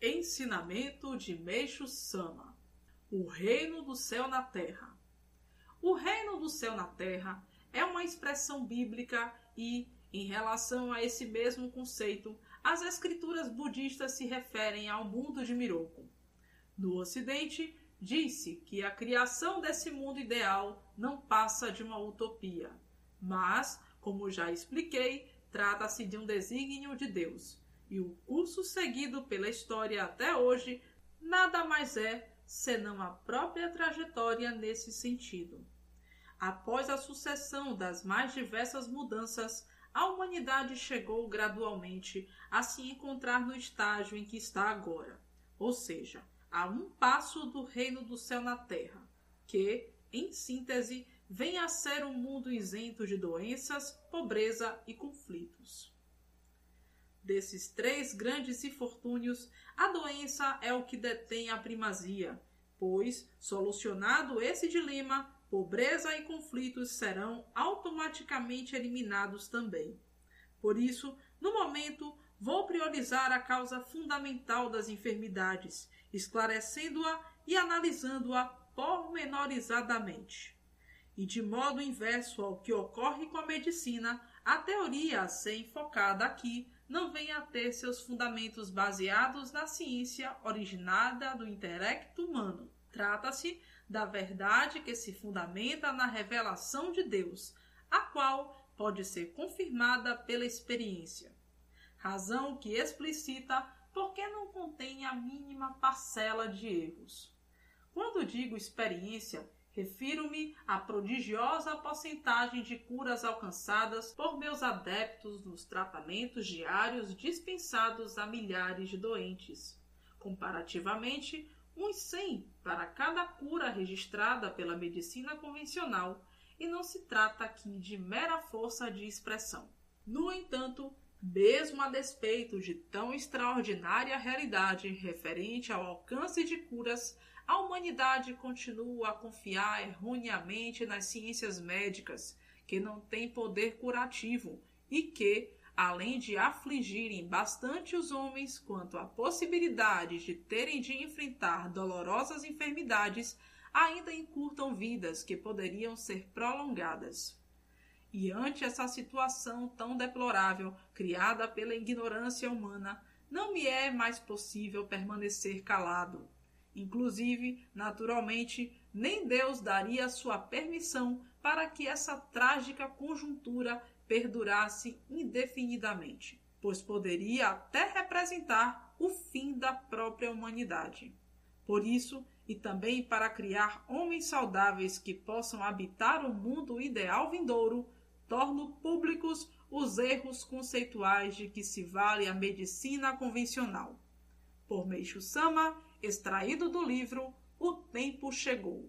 Ensinamento de Meishu Sama. O reino do céu na terra. O reino do céu na terra é uma expressão bíblica e, em relação a esse mesmo conceito, as escrituras budistas se referem ao mundo de Miroku. No Ocidente, disse que a criação desse mundo ideal não passa de uma utopia, mas, como já expliquei, trata-se de um desígnio de Deus, e o curso seguido pela história até hoje nada mais é senão a própria trajetória nesse sentido. Após a sucessão das mais diversas mudanças, a humanidade chegou gradualmente a se encontrar no estágio em que está agora, ou seja, a um passo do reino do céu na terra, que, em síntese, vem a ser um mundo isento de doenças, pobreza e conflitos. Desses três grandes infortúnios, a doença é o que detém a primazia, pois, solucionado esse dilema, pobreza e conflitos serão automaticamente eliminados também. Por isso, no momento, vou priorizar a causa fundamental das enfermidades, esclarecendo-a e analisando-a pormenorizadamente. E de modo inverso ao que ocorre com a medicina, a teoria a ser enfocada aqui não vem a ter seus fundamentos baseados na ciência originada do intelecto humano. Trata-se da verdade que se fundamenta na revelação de Deus, a qual pode ser confirmada pela experiência. Razão que explicita porque não contém a mínima parcela de erros. Quando digo experiência, refiro-me à prodigiosa porcentagem de curas alcançadas por meus adeptos nos tratamentos diários dispensados a milhares de doentes. Comparativamente, uns 100 para cada cura registrada pela medicina convencional, e não se trata aqui de mera força de expressão. No entanto, mesmo a despeito de tão extraordinária realidade referente ao alcance de curas, a humanidade continua a confiar erroneamente nas ciências médicas, que não têm poder curativo e que, além de afligirem bastante os homens quanto à possibilidade de terem de enfrentar dolorosas enfermidades, ainda encurtam vidas que poderiam ser prolongadas. E ante essa situação tão deplorável, criada pela ignorância humana, não me é mais possível permanecer calado. Inclusive, naturalmente, nem Deus daria sua permissão para que essa trágica conjuntura perdurasse indefinidamente, pois poderia até representar o fim da própria humanidade. Por isso, e também para criar homens saudáveis que possam habitar o mundo ideal vindouro, torno públicos os erros conceituais de que se vale a medicina convencional. Por Meishu Sama, extraído do livro O Tempo Chegou.